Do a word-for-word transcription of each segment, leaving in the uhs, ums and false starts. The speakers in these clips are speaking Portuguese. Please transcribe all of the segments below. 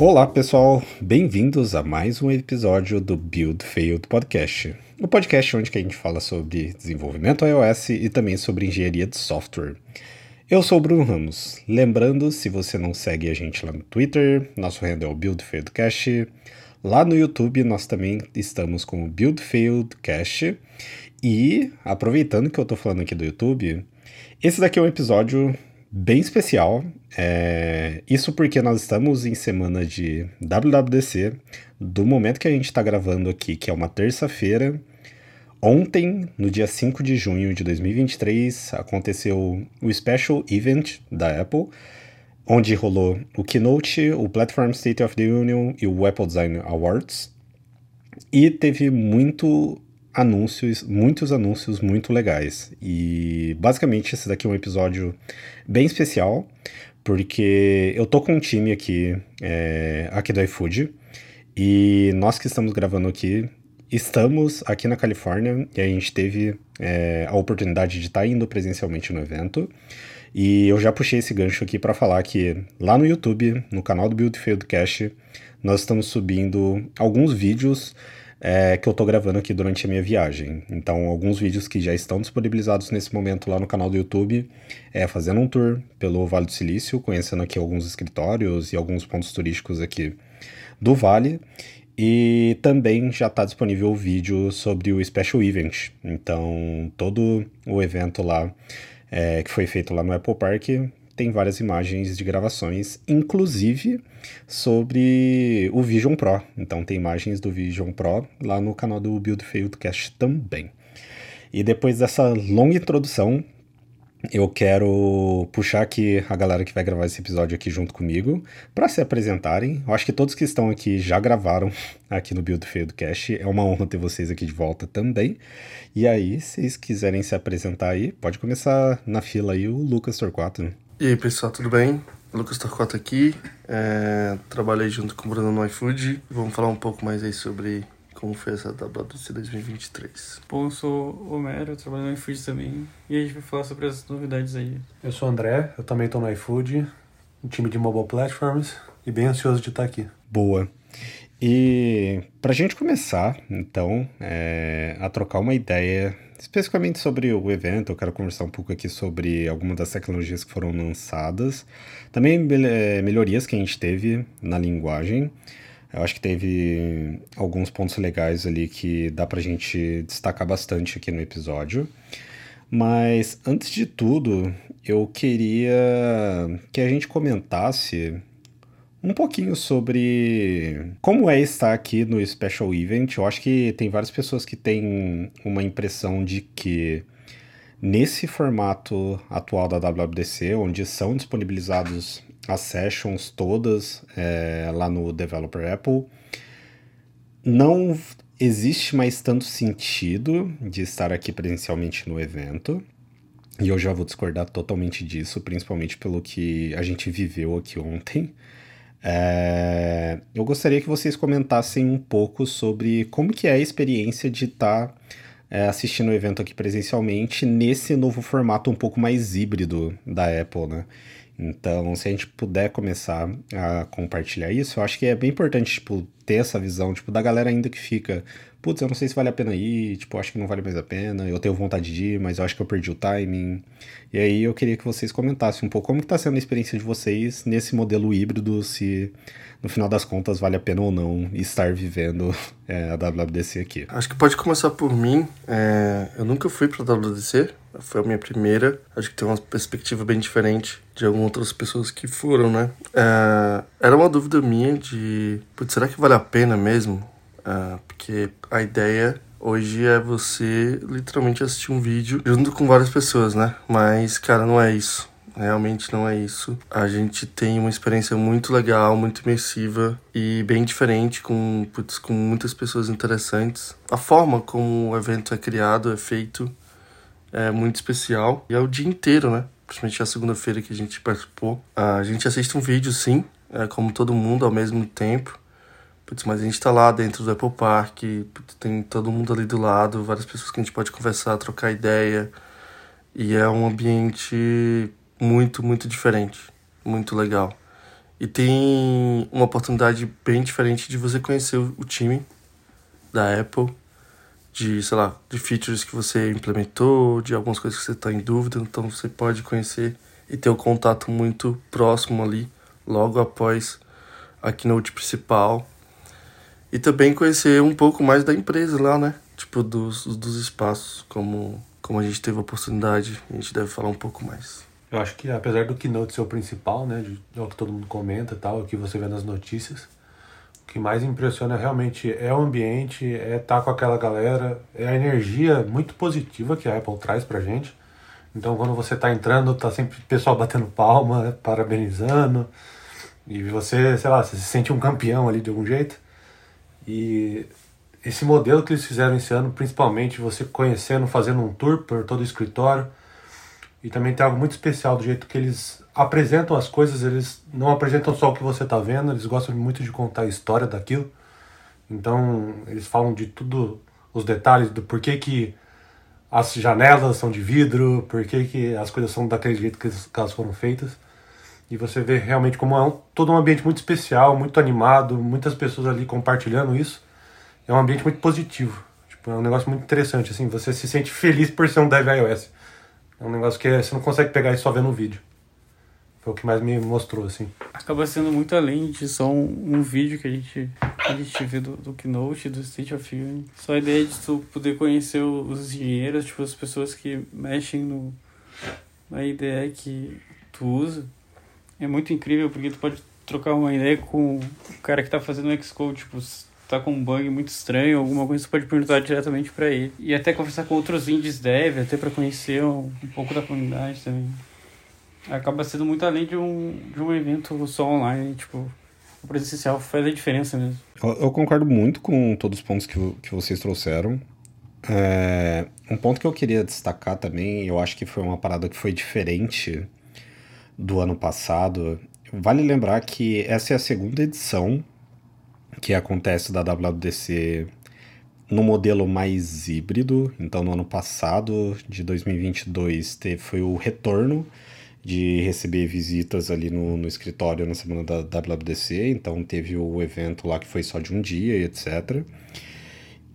Olá pessoal, bem-vindos a mais um episódio do Build Failed Podcast, o podcast onde a gente fala sobre desenvolvimento iOS e também sobre engenharia de software. Eu sou o Bruno Ramos, lembrando, se você não segue a gente lá no Twitter, nosso handle é o Build Failed Cache, lá no YouTube nós também estamos com o Build Failed Cache, e aproveitando que eu tô falando aqui do YouTube, esse daqui é um episódio bem especial, é... isso porque nós estamos em semana de W W D C, do momento que a gente está gravando aqui, que é uma terça-feira. Ontem, no dia cinco de junho de dois mil e vinte e três, aconteceu o Special Event da Apple, onde rolou o Keynote, o Platform State of the Union e o Apple Design Awards, e teve muito... anúncios, muitos anúncios muito legais. E basicamente esse daqui é um episódio bem especial, porque eu tô com um time aqui, é, aqui do iFood, e nós que estamos gravando aqui, estamos aqui na Califórnia, e a gente teve é, a oportunidade de estar tá indo presencialmente no evento, e eu já puxei esse gancho aqui para falar que lá no YouTube, no canal do Build Failed Cache, nós estamos subindo alguns vídeos É, que eu tô gravando aqui durante a minha viagem. Então, alguns vídeos que já estão disponibilizados nesse momento lá no canal do YouTube, é, fazendo um tour pelo Vale do Silício, conhecendo aqui alguns escritórios e alguns pontos turísticos aqui do Vale. E também já tá disponível o vídeo sobre o Special Event. Então, todo o evento lá, é, que foi feito lá no Apple Park, tem várias imagens de gravações, inclusive sobre o Vision Pro. Então tem imagens do Vision Pro lá no canal do Build Failed Cache também. E depois dessa longa introdução, eu quero puxar aqui a galera que vai gravar esse episódio aqui junto comigo para se apresentarem. Eu acho que todos que estão aqui já gravaram aqui no Build Failed Cache. É uma honra ter vocês aqui de volta também. E aí, se vocês quiserem se apresentar aí, pode começar na fila aí o Lucas Torquato. E aí pessoal, tudo bem? Lucas Torquato aqui, é, trabalhei junto com o Bruno no iFood. Vamos falar um pouco mais aí sobre como foi essa W W D C dois mil e vinte e três. Bom, eu sou o Homero, eu trabalho no iFood também, e a gente vai falar sobre as novidades aí. Eu sou o André, eu também estou no iFood, um time de mobile platforms, e bem ansioso de estar aqui. Boa! E pra gente começar, então, é, a trocar uma ideia especificamente sobre o evento, eu quero conversar um pouco aqui sobre algumas das tecnologias que foram lançadas, também é, melhorias que a gente teve na linguagem. Eu acho que teve alguns pontos legais ali que dá pra gente destacar bastante aqui no episódio. Mas, antes de tudo, eu queria que a gente comentasse um pouquinho sobre como é estar aqui no Special Event. Eu acho que tem várias pessoas que têm uma impressão de que nesse formato atual da W W D C, onde são disponibilizados as sessions todas é, lá no Developer Apple, não existe mais tanto sentido de estar aqui presencialmente no evento. E eu já vou discordar totalmente disso, principalmente pelo que a gente viveu aqui ontem. É, eu gostaria que vocês comentassem um pouco sobre como que é a experiência de estar tá, é, assistindo o evento aqui presencialmente nesse novo formato um pouco mais híbrido da Apple, né? Então, se a gente puder começar a compartilhar isso, eu acho que é bem importante, tipo, ter essa visão, tipo, da galera ainda que fica, putz, eu não sei se vale a pena ir, tipo, acho que não vale mais a pena, eu tenho vontade de ir, mas eu acho que eu perdi o timing. E aí eu queria que vocês comentassem um pouco como que tá sendo a experiência de vocês nesse modelo híbrido, se no final das contas vale a pena ou não estar vivendo é, a W W D C aqui. Acho que pode começar por mim. É, eu nunca fui pra W W D C, foi a minha primeira. Acho que tem uma perspectiva bem diferente de algumas outras pessoas que foram, né? É, era uma dúvida minha de, putz, será que vale a pena mesmo? É, porque a ideia hoje é você literalmente assistir um vídeo junto com várias pessoas, né? Mas, cara, não é isso. Realmente não é isso. A gente tem uma experiência muito legal, muito imersiva e bem diferente, com, putz, com muitas pessoas interessantes. A forma como o evento é criado, é feito, é muito especial. E é o dia inteiro, né? Principalmente a segunda-feira que a gente participou. A gente assiste um vídeo, sim, é, como todo mundo, ao mesmo tempo. Putz, mas a gente tá lá dentro do Apple Park, putz, tem todo mundo ali do lado, várias pessoas que a gente pode conversar, trocar ideia. E é um ambiente muito, muito diferente. Muito legal. E tem uma oportunidade bem diferente de você conhecer o time da Apple, de, sei lá, de features que você implementou, de algumas coisas que você está em dúvida. Então você pode conhecer e ter um contato muito próximo ali, logo após a keynote principal. E também conhecer um pouco mais da empresa lá, né? Tipo, dos, dos espaços, como, como a gente teve a oportunidade, a gente deve falar um pouco mais. Eu acho que, apesar do keynote ser o principal, né, de, é o que todo mundo comenta e tal, é o que você vê nas notícias, o que mais impressiona realmente é o ambiente, é estar com aquela galera, é a energia muito positiva que a Apple traz pra gente. Então, quando você tá entrando, tá sempre o pessoal batendo palma, parabenizando, e você, sei lá, você se sente um campeão ali de algum jeito. E esse modelo que eles fizeram esse ano, principalmente você conhecendo, fazendo um tour por todo o escritório, e também tem algo muito especial do jeito que eles apresentam as coisas. Eles não apresentam só o que você está vendo, eles gostam muito de contar a história daquilo. Então, eles falam de tudo, os detalhes do porquê que as janelas são de vidro, porquê que as coisas são daquele jeito que elas foram feitas. E você vê realmente como é um, todo um ambiente muito especial, muito animado, muitas pessoas ali compartilhando isso. É um ambiente muito positivo, tipo, é um negócio muito interessante, assim, você se sente feliz por ser um dev iOS. É um negócio que você não consegue pegar isso só vendo um vídeo. Foi o que mais me mostrou, assim. Acaba sendo muito além de só um, um vídeo que a gente, a gente vê do, do Keynote, do State of Union. Só a ideia de tu poder conhecer os engenheiros, tipo, as pessoas que mexem no, na ideia que tu usa. É muito incrível, porque tu pode trocar uma ideia com o cara que tá fazendo o Xcode, tipo, tá com um bug muito estranho, alguma coisa, você pode perguntar diretamente para ele. E até conversar com outros indies dev, até para conhecer um, um pouco da comunidade também. Acaba sendo muito além de um, de um evento só online, tipo, o presencial faz a diferença mesmo. Eu, eu concordo muito com todos os pontos que, que vocês trouxeram. É, um ponto que eu queria destacar também, eu acho que foi uma parada que foi diferente do ano passado. Vale lembrar que essa é a segunda edição que acontece da W W D C no modelo mais híbrido. Então, no ano passado, de dois mil e vinte e dois, teve, foi o retorno de receber visitas ali no, no escritório na semana da W W D C. Então, teve o evento lá que foi só de um dia e etcétera.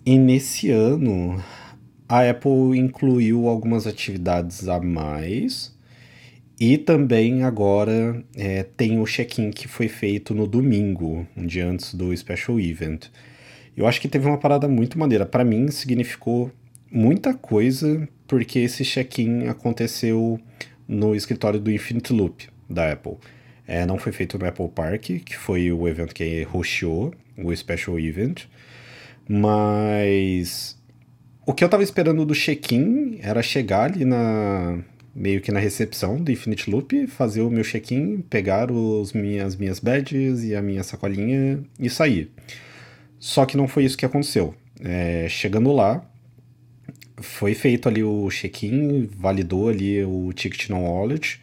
E nesse ano, a Apple incluiu algumas atividades a mais. E também agora é, tem o check-in que foi feito no domingo, um dia antes do Special Event. Eu acho que teve uma parada muito maneira. Para mim, significou muita coisa, porque esse check-in aconteceu no escritório do Infinite Loop da Apple. É, não foi feito no Apple Park, que foi o evento que hosteou o Special Event. Mas o que eu estava esperando do check-in era chegar ali na... meio que na recepção do Infinite Loop, fazer o meu check-in, pegar os minhas, as minhas badges e a minha sacolinha e sair. Só que não foi isso que aconteceu. É, chegando lá, foi feito ali o check-in, validou ali o ticket no wallet,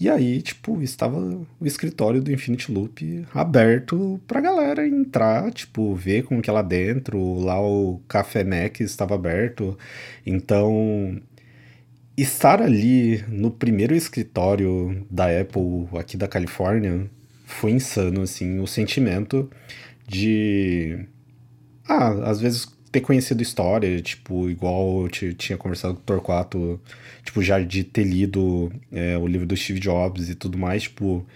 e aí, tipo, estava o escritório do Infinite Loop aberto pra galera entrar, tipo, ver como que é lá dentro. Lá o Café Mac estava aberto, então... Estar ali no primeiro escritório da Apple aqui da Califórnia foi insano, assim, o sentimento de... Ah, às vezes ter conhecido história, tipo, igual eu t- tinha conversado com o Torquato, tipo, já de ter lido é, o livro do Steve Jobs e tudo mais, tipo...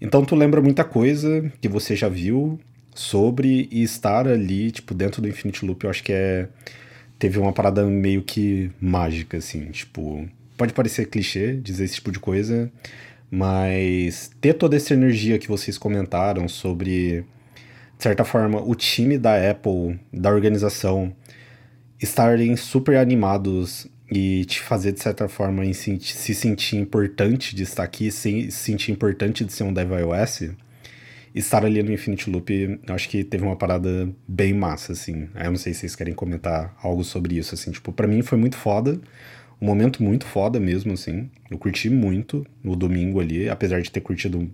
Então tu lembra muita coisa que você já viu sobre, e estar ali, tipo, dentro do Infinite Loop, eu acho que é... Teve uma parada meio que mágica, assim, tipo... Pode parecer clichê dizer esse tipo de coisa, mas ter toda essa energia que vocês comentaram sobre, de certa forma, o time da Apple, da organização, estarem super animados e te fazer, de certa forma, se sentir importante de estar aqui, se sentir importante de ser um dev iOS... Estar ali no Infinite Loop, eu acho que teve uma parada bem massa, assim. Eu não sei se vocês querem comentar algo sobre isso, assim. Tipo, pra mim foi muito foda. um momento muito foda mesmo, assim. Eu curti muito o domingo ali, apesar de ter curtido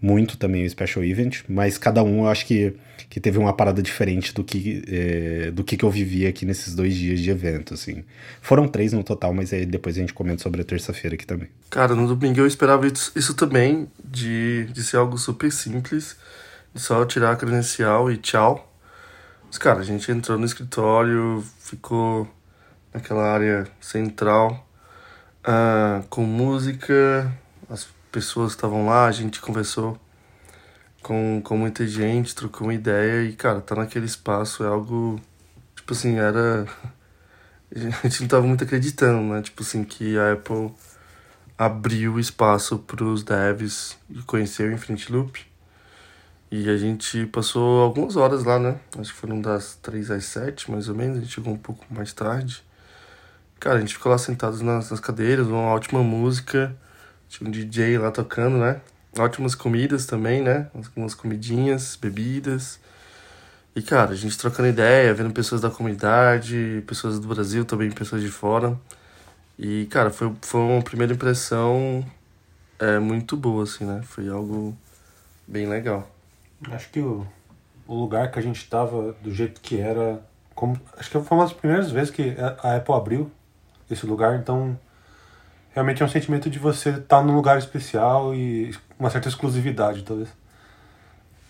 muito também o Special Event, mas cada um eu acho que, que teve uma parada diferente do que, é, do que, que eu vivi aqui nesses dois dias de evento, assim. Foram três no total, mas aí depois a gente comenta sobre a terça-feira aqui também. Cara, no domingo eu esperava isso, isso também, de, de ser algo super simples, de só tirar a credencial e tchau. Mas, cara, a gente entrou no escritório, ficou... naquela área central, uh, com música, as pessoas estavam lá, a gente conversou com, com muita gente, trocou uma ideia e, cara, tá naquele espaço, é algo, tipo assim, era... A gente não tava muito acreditando, né? Tipo assim, que a Apple abriu espaço pros devs e conhecer o Infinite Loop. E a gente passou algumas horas lá, né? Acho que foram das três às sete, mais ou menos, a gente chegou um pouco mais tarde. Cara, a gente ficou lá sentados nas, nas cadeiras, uma ótima música, tinha um D J lá tocando, né? Ótimas comidas também, né? Algumas comidinhas, bebidas. E, cara, a gente trocando ideia, vendo pessoas da comunidade, pessoas do Brasil também, pessoas de fora. E, cara, foi, foi uma primeira impressão é, muito boa, assim, né? Foi algo bem legal. Acho que o, o lugar que a gente tava, do jeito que era... Como, acho que foi uma das primeiras vezes que a Apple abriu esse lugar, então realmente é um sentimento de você estar tá num lugar especial e uma certa exclusividade, talvez,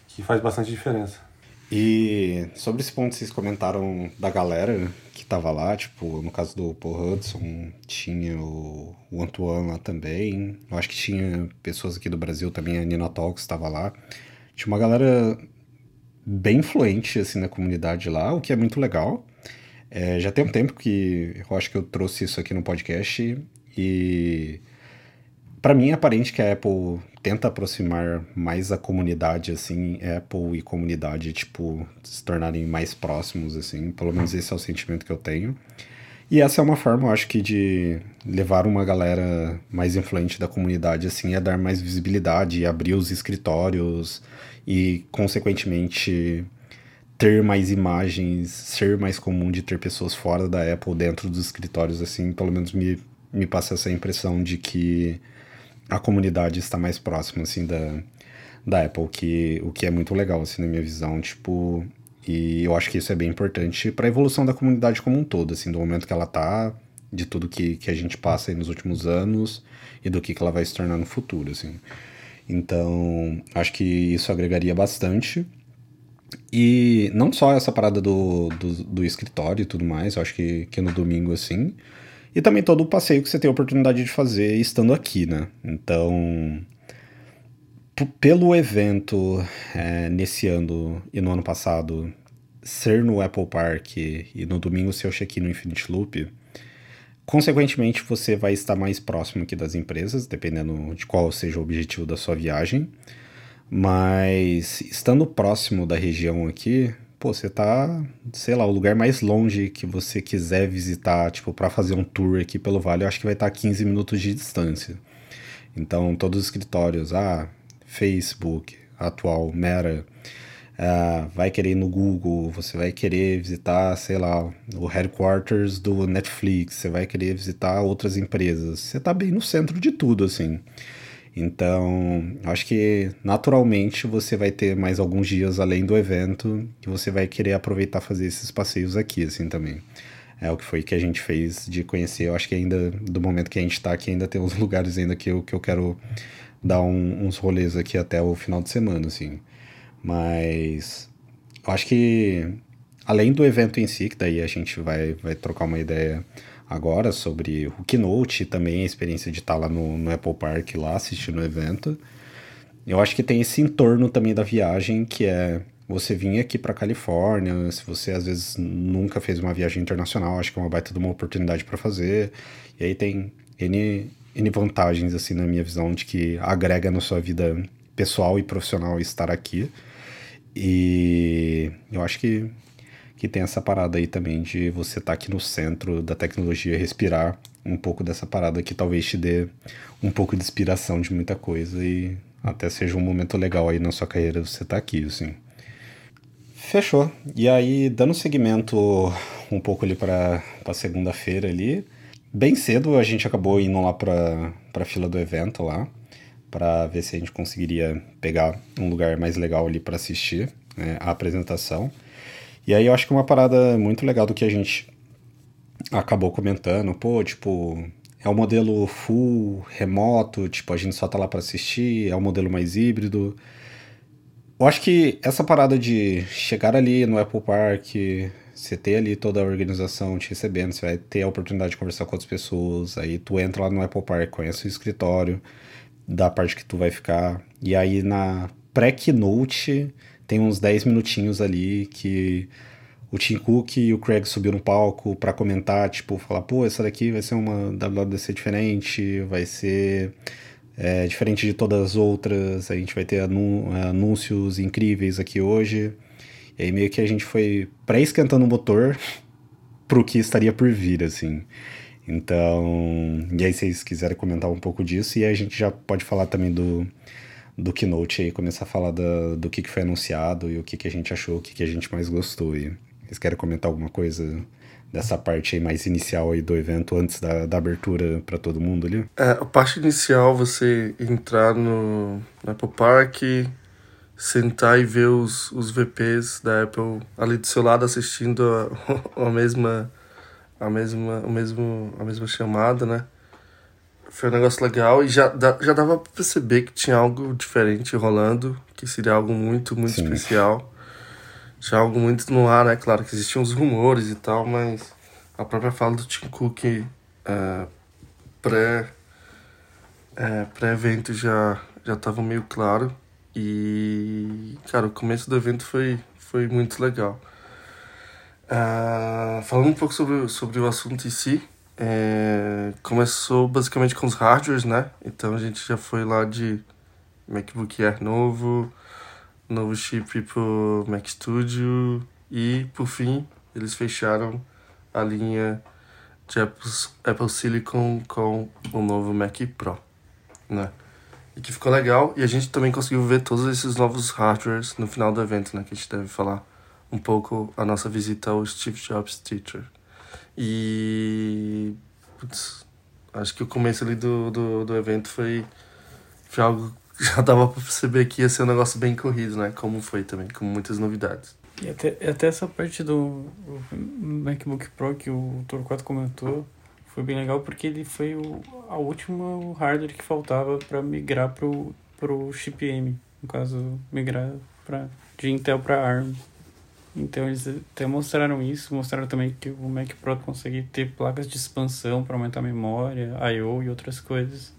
que faz bastante diferença. E sobre esse ponto que vocês comentaram da galera que tava lá, tipo, no caso do Paul Hudson, tinha o, o Antoine lá também, eu acho que tinha pessoas aqui do Brasil também, a Nina Talks estava lá, tinha uma galera... bem influente, assim, na comunidade lá, o que é muito legal. É, já tem um tempo que eu acho que eu trouxe isso aqui no podcast e... para mim é aparente que a Apple tenta aproximar mais a comunidade, assim, Apple e comunidade, tipo, se tornarem mais próximos, assim, pelo menos esse é o sentimento que eu tenho. E essa é uma forma, eu acho que, de levar uma galera mais influente da comunidade, assim, é dar mais visibilidade, abrir os escritórios e, consequentemente, ter mais imagens, ser mais comum de ter pessoas fora da Apple dentro dos escritórios, assim, pelo menos me, me passa essa impressão de que a comunidade está mais próxima, assim, da, da Apple, que, o que é muito legal, assim, na minha visão, tipo... E eu acho que isso é bem importante para a evolução da comunidade como um todo, assim, do momento que ela tá, de tudo que, que a gente passa aí nos últimos anos e do que, que ela vai se tornar no futuro, assim. Então, acho que isso agregaria bastante. E não só essa parada do, do, do escritório e tudo mais, eu acho que, que no domingo, assim. E também todo o passeio que você tem a oportunidade de fazer estando aqui, né? Então... pelo evento é, nesse ano e no ano passado ser no Apple Park e no domingo ser o check-in no Infinite Loop, consequentemente você vai estar mais próximo aqui das empresas, dependendo de qual seja o objetivo da sua viagem, mas estando próximo da região aqui, pô, você tá, sei lá, o lugar mais longe que você quiser visitar, tipo, para fazer um tour aqui pelo Vale, eu acho que vai estar a quinze minutos de distância. Então, todos os escritórios, ah, Facebook, atual, Meta, uh, vai querer ir no Google, você vai querer visitar, sei lá, o headquarters do Netflix, você vai querer visitar outras empresas. Você tá bem no centro de tudo, assim. Então, acho que naturalmente você vai ter mais alguns dias além do evento que você vai querer aproveitar fazer esses passeios aqui, assim, também. É o que foi que a gente fez de conhecer. Eu acho que ainda, do momento que a gente tá aqui, ainda tem uns lugares ainda que eu, que eu quero... dar um, uns rolês aqui até o final de semana, assim. Mas eu acho que, além do evento em si, que daí a gente vai, vai trocar uma ideia agora sobre o Keynote e também a experiência de estar lá no, no Apple Park, lá assistindo o evento, eu acho que tem esse entorno também da viagem, que é você vir aqui para Califórnia, se você às vezes nunca fez uma viagem internacional, acho que é uma baita de uma oportunidade para fazer, e aí tem N... N vantagens, assim, na minha visão, de que agrega na sua vida pessoal e profissional estar aqui. E eu acho que, que tem essa parada aí também de você estar tá aqui no centro da tecnologia, respirar um pouco dessa parada que talvez te dê um pouco de inspiração de muita coisa e até seja um momento legal aí na sua carreira você estar tá aqui, assim. Fechou. E aí, dando seguimento um pouco ali para segunda-feira ali, bem cedo a gente acabou indo lá para a fila do evento lá, para ver se a gente conseguiria pegar um lugar mais legal ali para assistir, né, a apresentação. E aí eu acho que uma parada muito legal do que a gente acabou comentando, pô, tipo, é um modelo full, remoto, tipo, a gente só tá lá para assistir, é um modelo mais híbrido. Eu acho que essa parada de chegar ali no Apple Park, você ter ali toda a organização te recebendo, você vai ter a oportunidade de conversar com outras pessoas, aí tu entra lá no Apple Park, conhece o escritório da parte que tu vai ficar, e aí na pré-keynote tem uns dez minutinhos ali que o Tim Cook e o Craig subiram no palco pra comentar, tipo, falar, pô, essa daqui vai ser uma W W D C diferente, vai ser é, diferente de todas as outras, a gente vai ter anun- anúncios incríveis aqui hoje, e aí meio que a gente foi pré-esquentando o motor pro que estaria por vir, assim. Então, e aí se vocês quiserem comentar um pouco disso, e aí a gente já pode falar também do, do Keynote aí, começar a falar da, do que, que foi anunciado e o que, que a gente achou, o que, que a gente mais gostou. E vocês querem comentar alguma coisa dessa parte aí mais inicial aí do evento, antes da, da abertura para todo mundo ali? É, a parte inicial, você entrar no, no Apple Park, sentar e ver os, os V Ps da Apple ali do seu lado assistindo a, a mesma... A mesma, a, mesmo, a mesma chamada, né? Foi um negócio legal e já, já dava pra perceber que tinha algo diferente rolando, que seria algo muito, muito Sim. especial. Tinha algo muito no ar, né? Claro que existiam os rumores e tal, mas a própria fala do Tim Cook é, pré, é, pré-evento já, já tava meio claro. E, cara, o começo do evento foi, foi muito legal. Uh, falando um pouco sobre, sobre o assunto em si, é, começou basicamente com os hardwares, né? Então a gente já foi lá de MacBook Air novo, novo chip pro Mac Studio e, por fim, eles fecharam a linha de Apple, Apple Silicon com o novo Mac Pro, né? E que ficou legal, e a gente também conseguiu ver todos esses novos hardwares no final do evento, né? Que a gente deve falar um pouco a nossa visita ao Steve Jobs Theater. E putz, acho que o começo ali do, do, do evento foi, foi algo que já dava para perceber que ia ser um negócio bem corrido, né? Como foi também, com muitas novidades. E até, até essa parte do MacBook Pro que o Torquato comentou foi bem legal, porque ele foi o a última hardware que faltava para migrar pro, pro chip M, no caso, migrar pra, de Intel para ARM. Então eles até mostraram isso, mostraram também que o Mac Pro consegue ter placas de expansão para aumentar a memória, I O e outras coisas.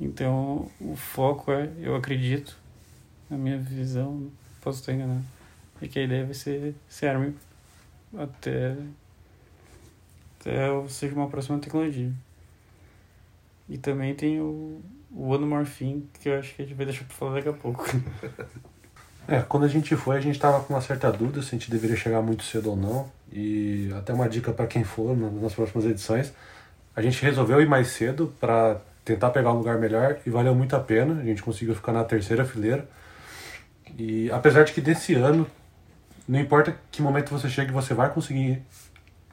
Então o foco é, eu acredito, na minha visão, posso estar enganado, é que a ideia vai ser ser ARM até, até seja uma próxima tecnologia. E também tem o, o One More Thing, que eu acho que a gente vai deixar para falar daqui a pouco. É, quando a gente foi, a gente estava com uma certa dúvida se a gente deveria chegar muito cedo ou não. E até uma dica para quem for nas próximas edições, a gente resolveu ir mais cedo para tentar pegar um lugar melhor e valeu muito a pena. A gente conseguiu ficar na terceira fileira. E apesar de que desse ano, não importa que momento você chegue, você vai conseguir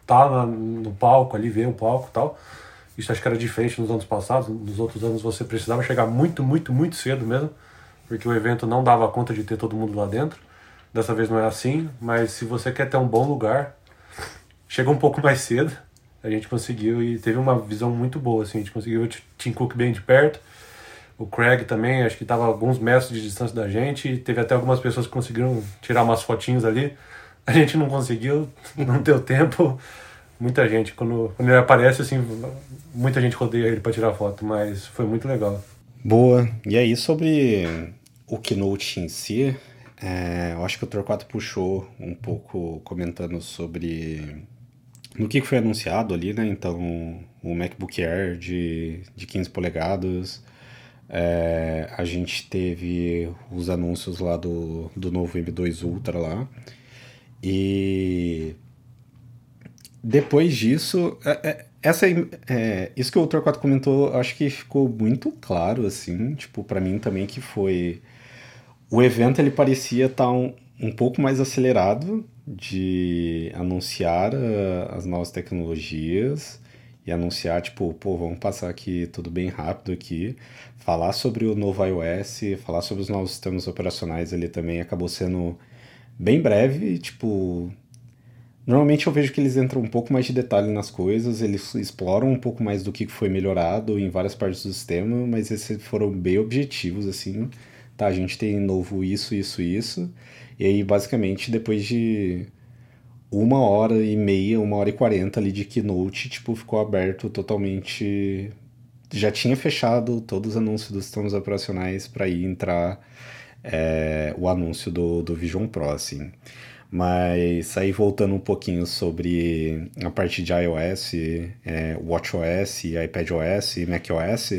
estar tá no palco ali, ver o palco e tal. Isso acho que era diferente nos anos passados. Nos outros anos você precisava chegar muito, muito, muito cedo mesmo, porque o evento não dava conta de ter todo mundo lá dentro. Dessa vez não é assim, mas se você quer ter um bom lugar, chega um pouco mais cedo. A gente conseguiu e teve uma visão muito boa, assim. A gente conseguiu o Tim Cook bem de perto, o Craig também, acho que estava a alguns metros de distância da gente, e teve até algumas pessoas que conseguiram tirar umas fotinhos ali. A gente não conseguiu, não deu tempo. Muita gente, quando, quando ele aparece, assim, muita gente rodeia ele para tirar foto, mas foi muito legal. Boa. E aí, sobre o Keynote em si, é, eu acho que o Torquato puxou um pouco comentando sobre no que foi anunciado ali, né? Então, o MacBook Air de, de quinze polegadas, é, a gente teve os anúncios lá do, do novo M dois Ultra lá, e depois disso, é, é, essa, é, isso que o Torquato comentou, acho que ficou muito claro, assim, tipo, pra mim também que foi... O evento, ele parecia estar um, um pouco mais acelerado de anunciar uh, as novas tecnologias. e anunciar, tipo, pô, vamos passar aqui tudo bem rápido aqui, falar sobre o novo iOS, falar sobre os novos sistemas operacionais ali também, acabou sendo bem breve, tipo... Normalmente eu vejo que eles entram um pouco mais de detalhe nas coisas, eles exploram um pouco mais do que foi melhorado em várias partes do sistema, mas esses foram bem objetivos, assim, tá, a gente tem novo isso, isso, isso, e aí basicamente depois de uma hora e meia, uma hora e quarenta ali de keynote, tipo, ficou aberto totalmente, já tinha fechado todos os anúncios dos sistemas operacionais para ir entrar é, o anúncio do, do Vision Pro, assim. Mas aí voltando um pouquinho sobre a parte de iOS, é, watchOS, iPadOS e macOS,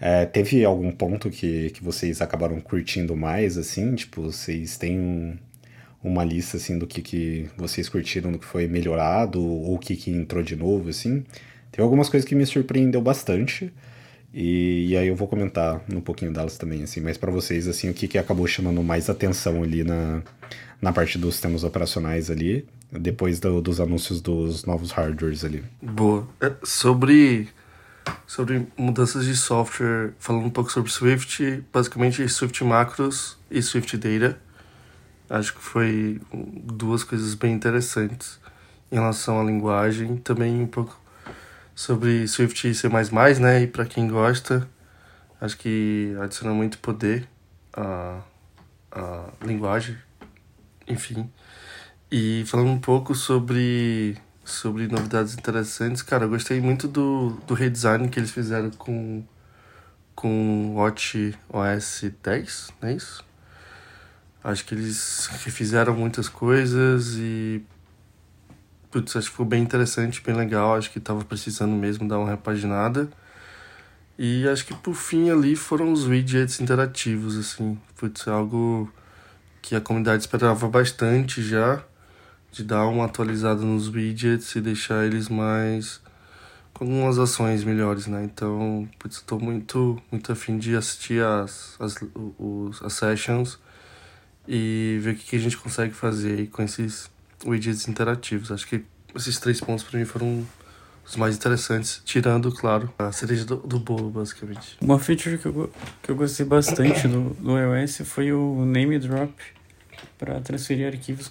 é, teve algum ponto que, que vocês acabaram curtindo mais, assim? Tipo, vocês têm um, uma lista, assim, do que, que vocês curtiram, do que foi melhorado ou o que, que entrou de novo, assim? Teve algumas coisas que me surpreendeu bastante e, e aí eu vou comentar um pouquinho delas também, assim. Mas para vocês, assim, o que, que acabou chamando mais atenção ali na... na parte dos sistemas operacionais ali, depois do, dos anúncios dos novos hardwares ali. Boa. Sobre, sobre mudanças de software, falando um pouco sobre Swift, basicamente Swift Macros e Swift Data. Acho que foi duas coisas bem interessantes em relação à linguagem. Também um pouco sobre Swift e C mais mais, né? E para quem gosta, acho que adiciona muito poder à, à linguagem. Enfim, e falando um pouco sobre, sobre novidades interessantes, cara, eu gostei muito do, do redesign que eles fizeram com com watch O S dez, não é isso? Acho que eles refizeram muitas coisas e, putz, acho que ficou bem interessante, bem legal, acho que tava precisando mesmo dar uma repaginada. E acho que por fim ali foram os widgets interativos, assim, putz, algo... que a comunidade esperava bastante já, de dar uma atualizada nos widgets e deixar eles mais com algumas ações melhores, né? Então, estou muito, muito afim de assistir as, as, os, as sessions e ver o que a gente consegue fazer aí com esses widgets interativos. Acho que esses três pontos para mim foram os mais interessantes, tirando, claro, a cereja do, do bolo, basicamente. Uma feature que eu, que eu gostei bastante do, do iOS foi o name drop para transferir arquivos,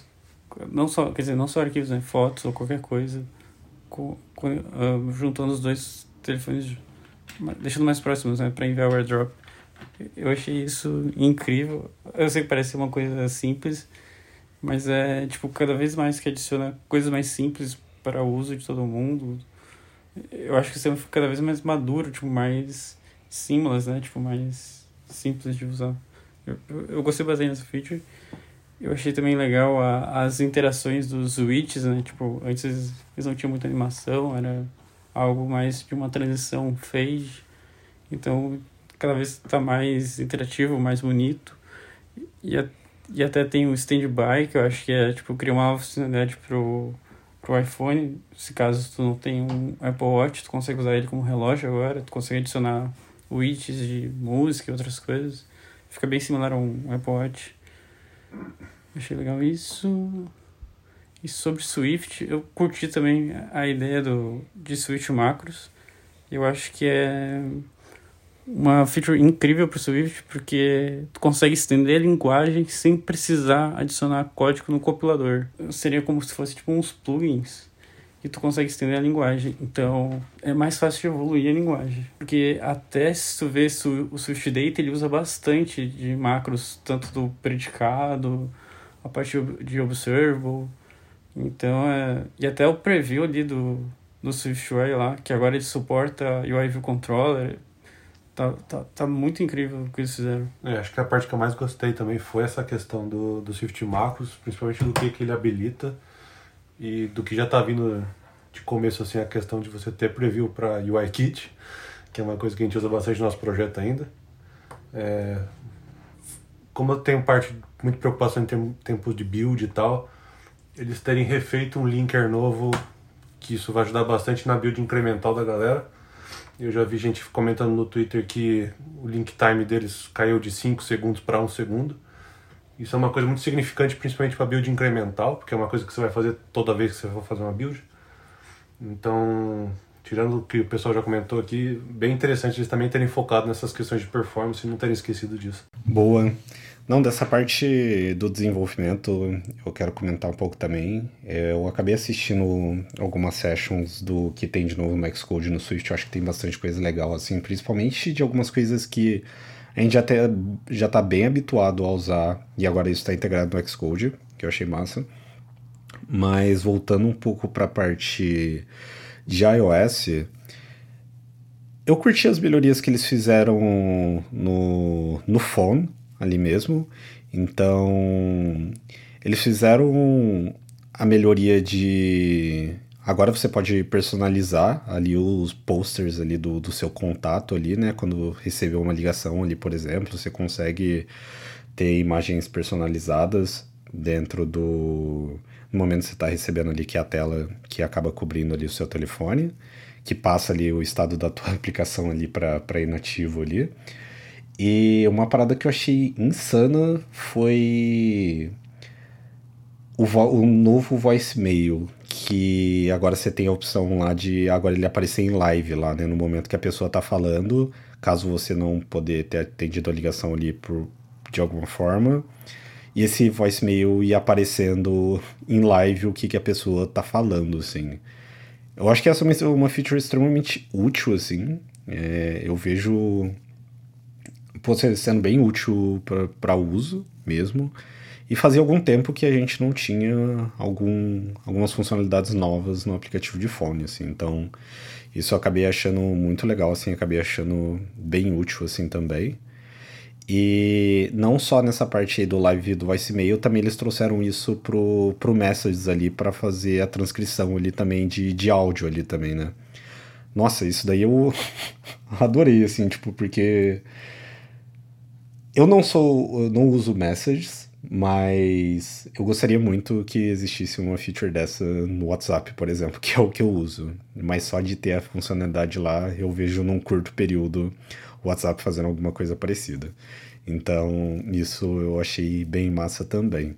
não só, quer dizer, não só arquivos, né, fotos ou qualquer coisa, co, co, uh, juntando os dois telefones, deixando mais próximos, né, para enviar o AirDrop. Eu achei isso incrível. Eu sei que parece uma coisa simples, mas é, tipo, cada vez mais que adiciona coisas mais simples para o uso de todo mundo. Eu acho que o sistema fica cada vez mais maduro, tipo, mais seamless, né? Tipo, mais simples de usar. Eu, eu, eu gostei bastante dessa feature. Eu achei também legal a, as interações dos widgets, né? Tipo, antes eles não tinham muita animação, era algo mais de uma transição fade. Então, cada vez está mais interativo, mais bonito. E, a, e até tem o standby, que eu acho que é, tipo, criar uma funcionalidade pro... pro iPhone, se caso tu não tem um Apple Watch, tu consegue usar ele como relógio agora, tu consegue adicionar widgets de música e outras coisas, fica bem similar a um Apple Watch. Achei legal isso. E sobre Swift, eu curti também a ideia do, de Swift Macros, eu acho que é uma feature incrível pro Swift, porque tu consegue estender a linguagem sem precisar adicionar código no compilador. Seria como se fosse tipo uns plugins que tu consegue estender a linguagem. Então, é mais fácil de evoluir a linguagem. Porque até se tu vê o Swift Data, ele usa bastante de macros, tanto do predicado, a parte de observable. Então, é... E até o preview ali do, do SwiftUI lá, que agora ele suporta U I View Controller. Tá, tá, tá muito incrível o que eles fizeram. É, acho que a parte que eu mais gostei também foi essa questão do, do Swift Macros, principalmente do que, que ele habilita e do que já tá vindo de começo, assim, a questão de você ter preview para U I Kit, que é uma coisa que a gente usa bastante no nosso projeto ainda. É, como eu tenho parte, muito preocupação em term, tempos de build e tal, eles terem refeito um linker novo, que isso vai ajudar bastante na build incremental da galera. Eu já vi gente comentando no Twitter que o link time deles caiu de cinco segundos para um segundo. Isso é uma coisa muito significante, principalmente para build incremental, porque é uma coisa que você vai fazer toda vez que você for fazer uma build. Então, tirando o que o pessoal já comentou aqui, bem interessante eles também terem focado nessas questões de performance e não terem esquecido disso. Boa. Não, dessa parte do desenvolvimento eu quero comentar um pouco também. Eu acabei assistindo algumas sessions do que tem de novo no Xcode, no Swift. Eu acho que tem bastante coisa legal, assim, principalmente de algumas coisas que a gente até já está bem habituado a usar, e agora isso está integrado no Xcode, que eu achei massa. Mas voltando um pouco para a parte de iOS, eu curti as melhorias que eles fizeram no, no phone ali mesmo. Então, eles fizeram a melhoria de... Agora você pode personalizar ali os posters ali do, do seu contato ali, né? Quando receber uma ligação ali, por exemplo, você consegue ter imagens personalizadas dentro do... No momento que você está recebendo ali, que é a tela que acaba cobrindo ali o seu telefone, que passa ali o estado da tua aplicação ali para inativo ali. E uma parada que eu achei insana foi o, vo- o novo voicemail, que agora você tem a opção lá de agora ele aparecer em live lá, né, no momento que a pessoa tá falando, caso você não poder ter atendido a ligação ali por, de alguma forma, e esse voicemail ia aparecendo em live o que, que a pessoa tá falando, assim. Eu acho que essa é uma feature extremamente útil, assim, é, eu vejo... Você sendo bem útil para uso mesmo, e fazia algum tempo que a gente não tinha algum, algumas funcionalidades novas no aplicativo de phone, assim, então isso eu acabei achando muito legal, assim, acabei achando bem útil, assim, também. E não só nessa parte aí do live do voicemail, também eles trouxeram isso pro, pro Messages ali, para fazer a transcrição ali também de, de áudio ali também, né. Nossa, isso daí eu adorei, assim, tipo, porque... Eu não sou, eu não uso Messages, mas eu gostaria muito que existisse uma feature dessa no WhatsApp, por exemplo, que é o que eu uso. Mas só de ter a funcionalidade lá, eu vejo num curto período o WhatsApp fazendo alguma coisa parecida. Então, isso eu achei bem massa também.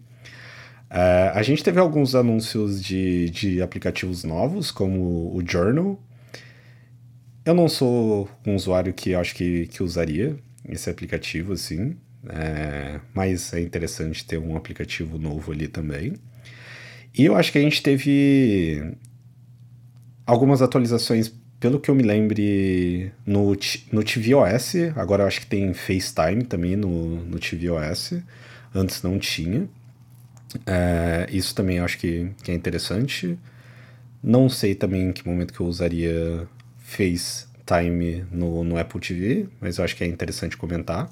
Uh, a gente teve alguns anúncios de, de aplicativos novos, como o Journal. Eu não sou um usuário que acho que, que usaria esse aplicativo, assim, é, mas é interessante ter um aplicativo novo ali também. E eu acho que a gente teve algumas atualizações, pelo que eu me lembre, no, no tvOS. Agora eu acho que tem FaceTime também no, no tvOS, antes não tinha. É, isso também eu acho que, que é interessante. Não sei também em que momento que eu usaria FaceTime Time no, no Apple T V, mas eu acho que é interessante comentar,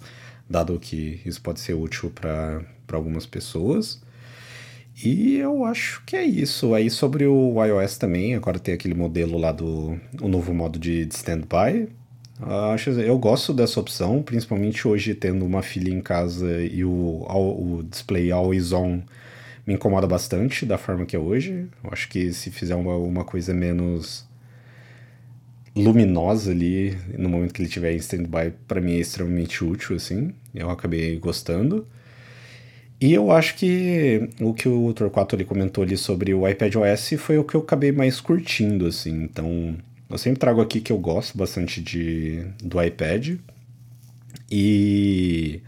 dado que isso pode ser útil para algumas pessoas. E eu acho que é isso. Aí sobre o iOS também, agora tem aquele modelo lá do o novo modo de, de standby. Eu, eu gosto dessa opção, principalmente hoje tendo uma filha em casa e o, o display always on me incomoda bastante da forma que é hoje. Eu acho que se fizer uma, uma coisa menos... luminosa ali, no momento que ele estiver em standby, para mim é extremamente útil, assim, eu acabei gostando. E eu acho que o que o Torquato ali comentou ali sobre o iPadOS foi o que eu acabei mais curtindo, assim, então eu sempre trago aqui que eu gosto bastante de, do iPad, e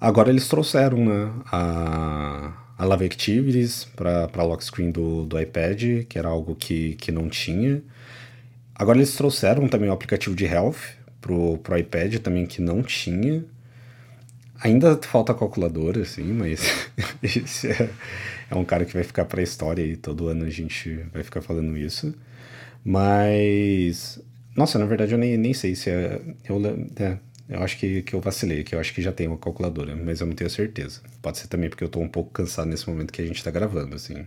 agora eles trouxeram, né, a, a Live Activities para a lock screen do, do iPad, que era algo que, que não tinha. Agora eles trouxeram também o aplicativo de Health pro, pro iPad também, que não tinha. Ainda falta calculadora, assim, mas esse é, é um cara que vai ficar pra história e todo ano a gente vai ficar falando isso. Mas... Nossa, na verdade eu nem, nem sei se é... Eu, é, eu acho que, que eu vacilei, que eu acho que já tem uma calculadora, mas eu não tenho certeza. Pode ser também porque eu tô um pouco cansado nesse momento que a gente tá gravando, assim.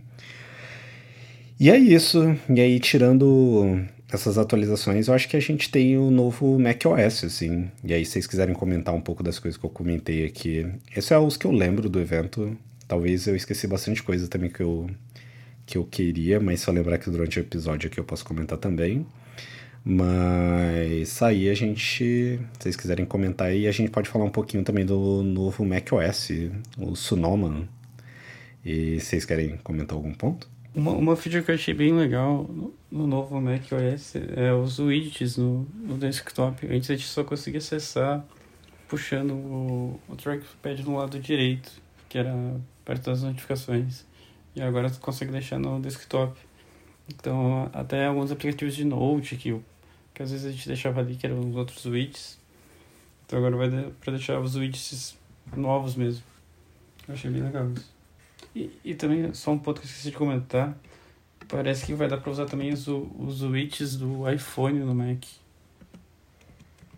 E é isso. E aí, tirando... essas atualizações, eu acho que a gente tem o novo macOS, assim. E aí, se vocês quiserem comentar um pouco das coisas que eu comentei aqui, esses são os que eu lembro do evento. Talvez eu esqueci bastante coisa também que eu, que eu queria, mas só lembrar que durante o episódio aqui eu posso comentar também. Mas aí a gente, se vocês quiserem comentar aí, a gente pode falar um pouquinho também do novo macOS, o Sonoma. E vocês querem comentar algum ponto? Uma, uma feature que eu achei bem legal no, no novo macOS é os widgets no, no desktop. Antes a gente só conseguia acessar puxando o, o trackpad no lado direito, que era perto das notificações. E agora você consegue deixar no desktop. Então, até alguns aplicativos de Note, que, que às vezes a gente deixava ali, que eram os outros widgets. Então agora vai de, para deixar os widgets novos mesmo. Eu achei bem legal isso. E, e também, só um ponto que eu esqueci de comentar, parece que vai dar para usar também os, os widgets do iPhone no Mac,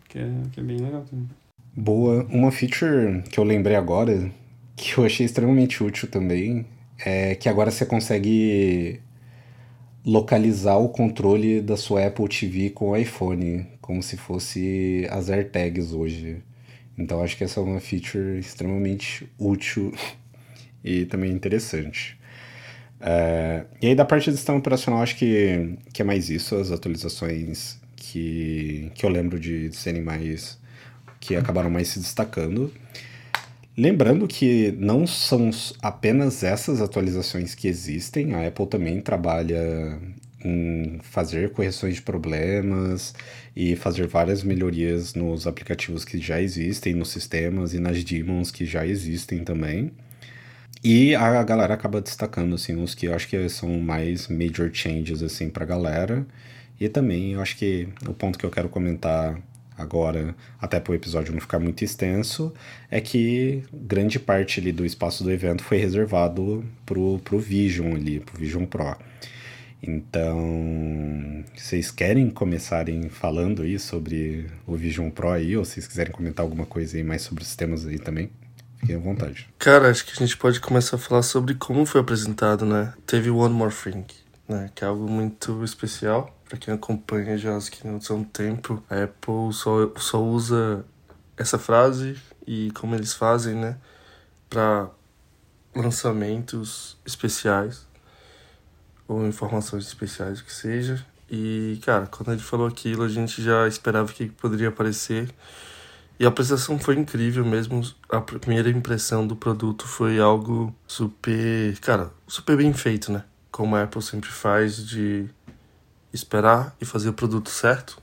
que é, que é bem legal também. Boa. Uma feature que eu lembrei agora, que eu achei extremamente útil também, é que agora você consegue localizar o controle da sua Apple T V com o iPhone, como se fosse as AirTags hoje. Então acho que essa é uma feature extremamente útil e também interessante. Uh, e aí da parte do sistema operacional, acho que, que é mais isso, as atualizações que, que eu lembro de, de serem mais, que acabaram mais se destacando. Lembrando que não são apenas essas atualizações que existem, a Apple também trabalha em fazer correções de problemas e fazer várias melhorias nos aplicativos que já existem, nos sistemas e nas daemons que já existem também. E a galera acaba destacando, assim, os que eu acho que são mais major changes, assim, pra galera. E também, eu acho que o ponto que eu quero comentar agora, até pro episódio não ficar muito extenso, é que grande parte ali do espaço do evento foi reservado pro, pro Vision ali, pro Vision Pro. Então, vocês querem começarem falando aí sobre o Vision Pro aí, ou vocês quiserem comentar alguma coisa aí mais sobre os sistemas aí também? Fiquem à vontade. Cara, acho que a gente pode começar a falar sobre como foi apresentado, né? Teve One More Thing, né? Que é algo muito especial. Pra quem acompanha já as keynotes há um tempo, a Apple só, só usa essa frase e como eles fazem, né? Pra lançamentos especiais ou informações especiais, o que seja. E, cara, quando ele falou aquilo, a gente já esperava que poderia aparecer. E a apresentação foi incrível mesmo, a primeira impressão do produto foi algo super, cara, super bem feito, né? Como a Apple sempre faz, de esperar e fazer o produto certo.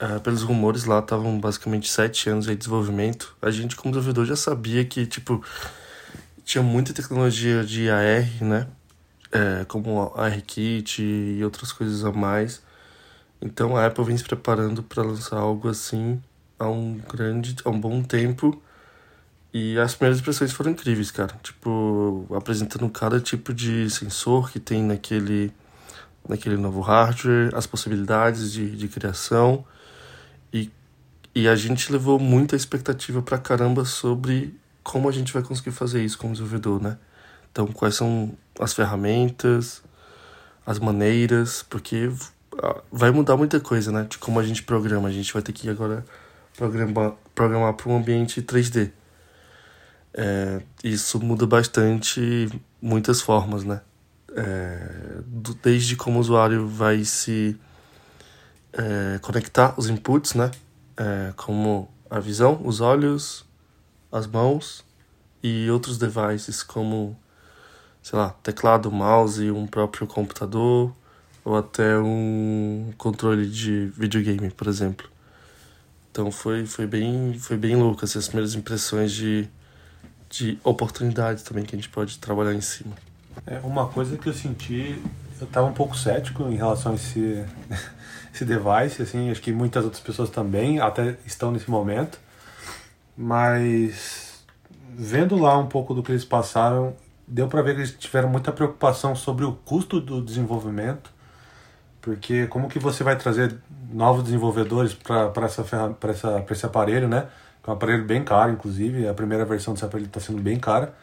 Uh, pelos rumores lá, estavam basicamente sete anos de desenvolvimento. A gente, como desenvolvedor, já sabia que, tipo, tinha muita tecnologia de A R, né? É, como ARKit e outras coisas a mais. Então a Apple vem se preparando para lançar algo assim há um grande, há um bom tempo, e as primeiras impressões foram incríveis, cara. Tipo, apresentando cada tipo de sensor que tem naquele, naquele novo hardware, as possibilidades de, de criação, e, e a gente levou muita expectativa pra caramba sobre como a gente vai conseguir fazer isso como desenvolvedor, né? Então, quais são as ferramentas, as maneiras, porque vai mudar muita coisa, né? De como a gente programa, a gente vai ter que agora programar programar para um ambiente três D. É, isso muda bastante muitas formas, né? É, do, desde como o usuário vai se é, conectar os inputs, né? É, como a visão, os olhos, as mãos e outros devices como, sei lá, teclado, mouse, um próprio computador ou até um controle de videogame, por exemplo. Então foi, foi, bem, foi bem louco, assim, as primeiras impressões de, de oportunidades também que a gente pode trabalhar em cima. É, uma coisa que eu senti, eu estava um pouco cético em relação a esse, esse device, assim, acho que muitas outras pessoas também até estão nesse momento, mas vendo lá um pouco do que eles passaram, deu para ver que eles tiveram muita preocupação sobre o custo do desenvolvimento. Porque como que você vai trazer novos desenvolvedores para essa, essa, esse aparelho, né? Que é um aparelho bem caro, inclusive. A primeira versão desse aparelho está sendo bem cara.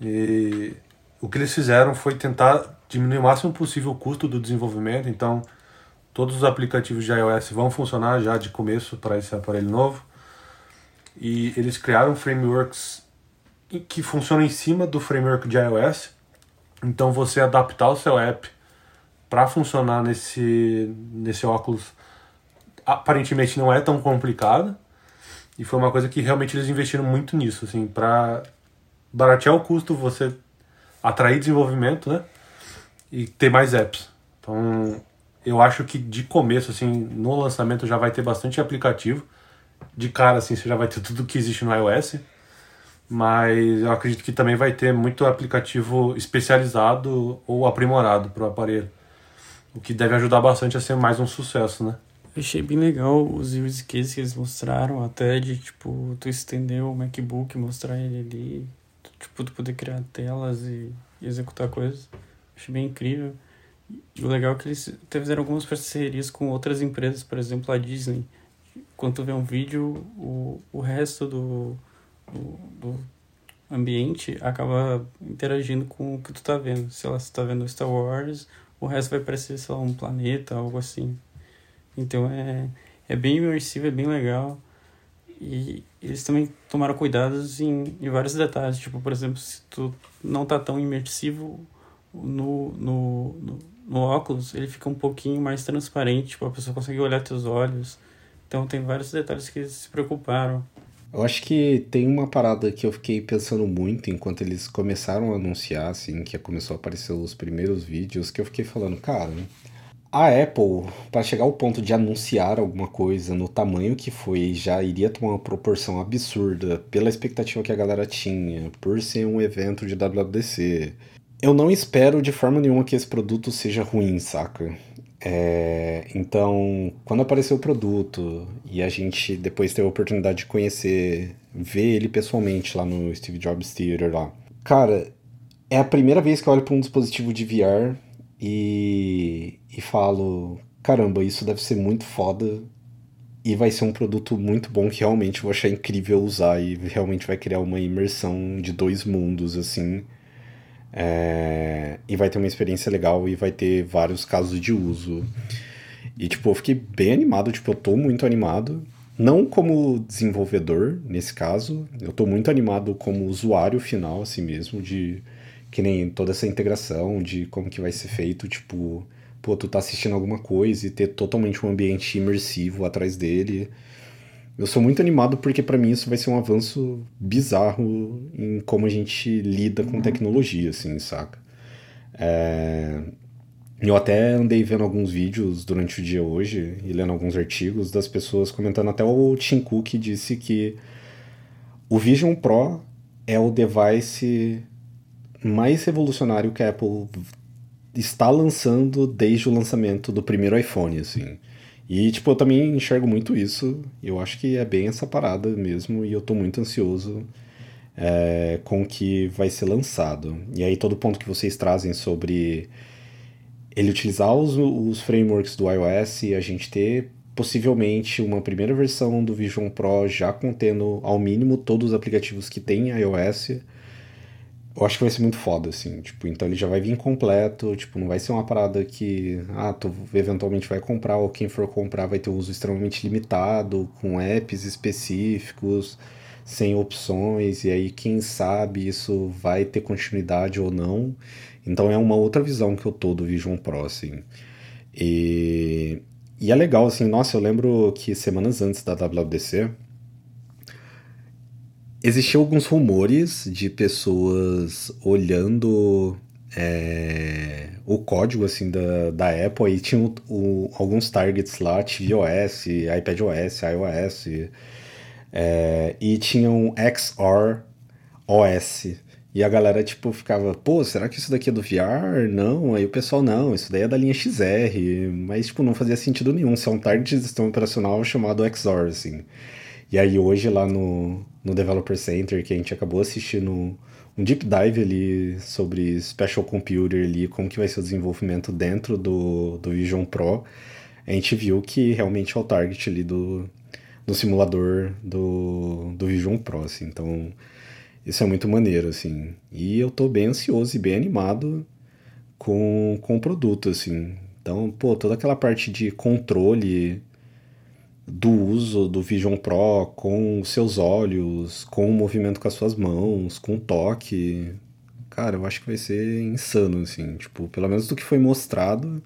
E o que eles fizeram foi tentar diminuir o máximo possível o custo do desenvolvimento. Então, todos os aplicativos de iOS vão funcionar já de começo para esse aparelho novo. E eles criaram frameworks que funcionam em cima do framework de iOS. Então, você adaptar o seu app para funcionar nesse, nesse óculos aparentemente não é tão complicado, e foi uma coisa que realmente eles investiram muito nisso, assim, para baratear o custo, você atrair desenvolvimento, né? e ter mais apps. Então, eu acho que de começo, assim, no lançamento já vai ter bastante aplicativo. De cara, assim, você já vai ter tudo que existe no iOS. Mas eu acredito que também vai ter muito aplicativo especializado ou aprimorado para o aparelho. O que deve ajudar bastante a ser mais um sucesso, né? Eu achei bem legal os use cases que eles mostraram, até de, tipo, tu estender o MacBook, mostrar ele ali, tipo, tu poder criar telas e executar coisas. Achei bem incrível. E o legal é que eles até fizeram algumas parcerias com outras empresas, por exemplo, a Disney. Quando tu vê um vídeo, o, o resto do, do, do ambiente acaba interagindo com o que tu tá vendo. Sei lá, se tu tá vendo Star Wars, o resto vai parecer, sei lá, um planeta, algo assim. Então é, é bem imersivo, é bem legal. E eles também tomaram cuidados em, em vários detalhes. Tipo, por exemplo, se tu não tá tão imersivo no, no, no, no óculos, ele fica um pouquinho mais transparente. Tipo, a pessoa consegue olhar teus olhos. Então tem vários detalhes que eles se preocuparam. Eu acho que tem uma parada que eu fiquei pensando muito enquanto eles começaram a anunciar, assim, que começou a aparecer os primeiros vídeos, que eu fiquei falando, cara... A Apple, para chegar ao ponto de anunciar alguma coisa no tamanho que foi, já iria tomar uma proporção absurda pela expectativa que a galera tinha, por ser um evento de W W D C. Eu não espero de forma nenhuma que esse produto seja ruim, saca? É... Então, quando apareceu o produto e a gente depois teve a oportunidade de conhecer, ver ele pessoalmente lá no Steve Jobs Theater lá. Cara, é a primeira vez que eu olho para um dispositivo de V R... E, e falo, caramba, isso deve ser muito foda e vai ser um produto muito bom que realmente eu vou achar incrível usar e realmente vai criar uma imersão de dois mundos, assim, é, e vai ter uma experiência legal e vai ter vários casos de uso. E, tipo, eu fiquei bem animado, tipo, eu tô muito animado, não como desenvolvedor, nesse caso, eu tô muito animado como usuário final, assim mesmo, de... Que nem toda essa integração de como que vai ser feito, tipo... Pô, tu tá assistindo alguma coisa e ter totalmente um ambiente imersivo atrás dele. Eu sou muito animado porque pra mim isso vai ser um avanço bizarro em como a gente lida com tecnologia, assim, saca? É... Eu até andei vendo alguns vídeos durante o dia hoje e lendo alguns artigos das pessoas comentando. Até o Tim Cook disse que o Vision Pro é o device... mais revolucionário que a Apple está lançando desde o lançamento do primeiro iPhone, assim. E, tipo, eu também enxergo muito isso. Eu acho que é bem essa parada mesmo e eu tô muito ansioso é, com o que vai ser lançado. E aí todo ponto que vocês trazem sobre ele utilizar os, os frameworks do iOS e a gente ter, possivelmente, uma primeira versão do Vision Pro já contendo, ao mínimo, todos os aplicativos que tem iOS... Eu acho que vai ser muito foda, assim, tipo, então ele já vai vir completo, tipo, não vai ser uma parada que, ah, tu eventualmente vai comprar, ou quem for comprar vai ter um uso extremamente limitado, com apps específicos, sem opções, e aí quem sabe isso vai ter continuidade ou não, então é uma outra visão que eu tô do Vision Pro, assim, e, e é legal, assim, nossa, eu lembro que semanas antes da W W D C, existiam alguns rumores de pessoas olhando é, o código assim, da, da Apple, aí tinha o, o, alguns targets lá, tvOS, iPadOS, iOS, é, e tinha um X R O S. E a galera tipo, ficava, pô, será que isso daqui é do V R? Não, aí o pessoal, não, isso daí é da linha X R, mas tipo, não fazia sentido nenhum, se é um target de sistema operacional chamado X R, assim. E aí hoje lá no, no Developer Center, que a gente acabou assistindo um, um deep dive ali sobre Special Computer ali, como que vai ser o desenvolvimento dentro do, do Vision Pro, a gente viu que realmente é o target ali do, do simulador do, do Vision Pro, assim, então isso é muito maneiro, assim, e eu tô bem ansioso e bem animado com, com o produto, assim, então, pô, toda aquela parte de controle... do uso do Vision Pro com os seus olhos, com o movimento com as suas mãos, com o toque. Cara, eu acho que vai ser insano, assim. Tipo, pelo menos do que foi mostrado.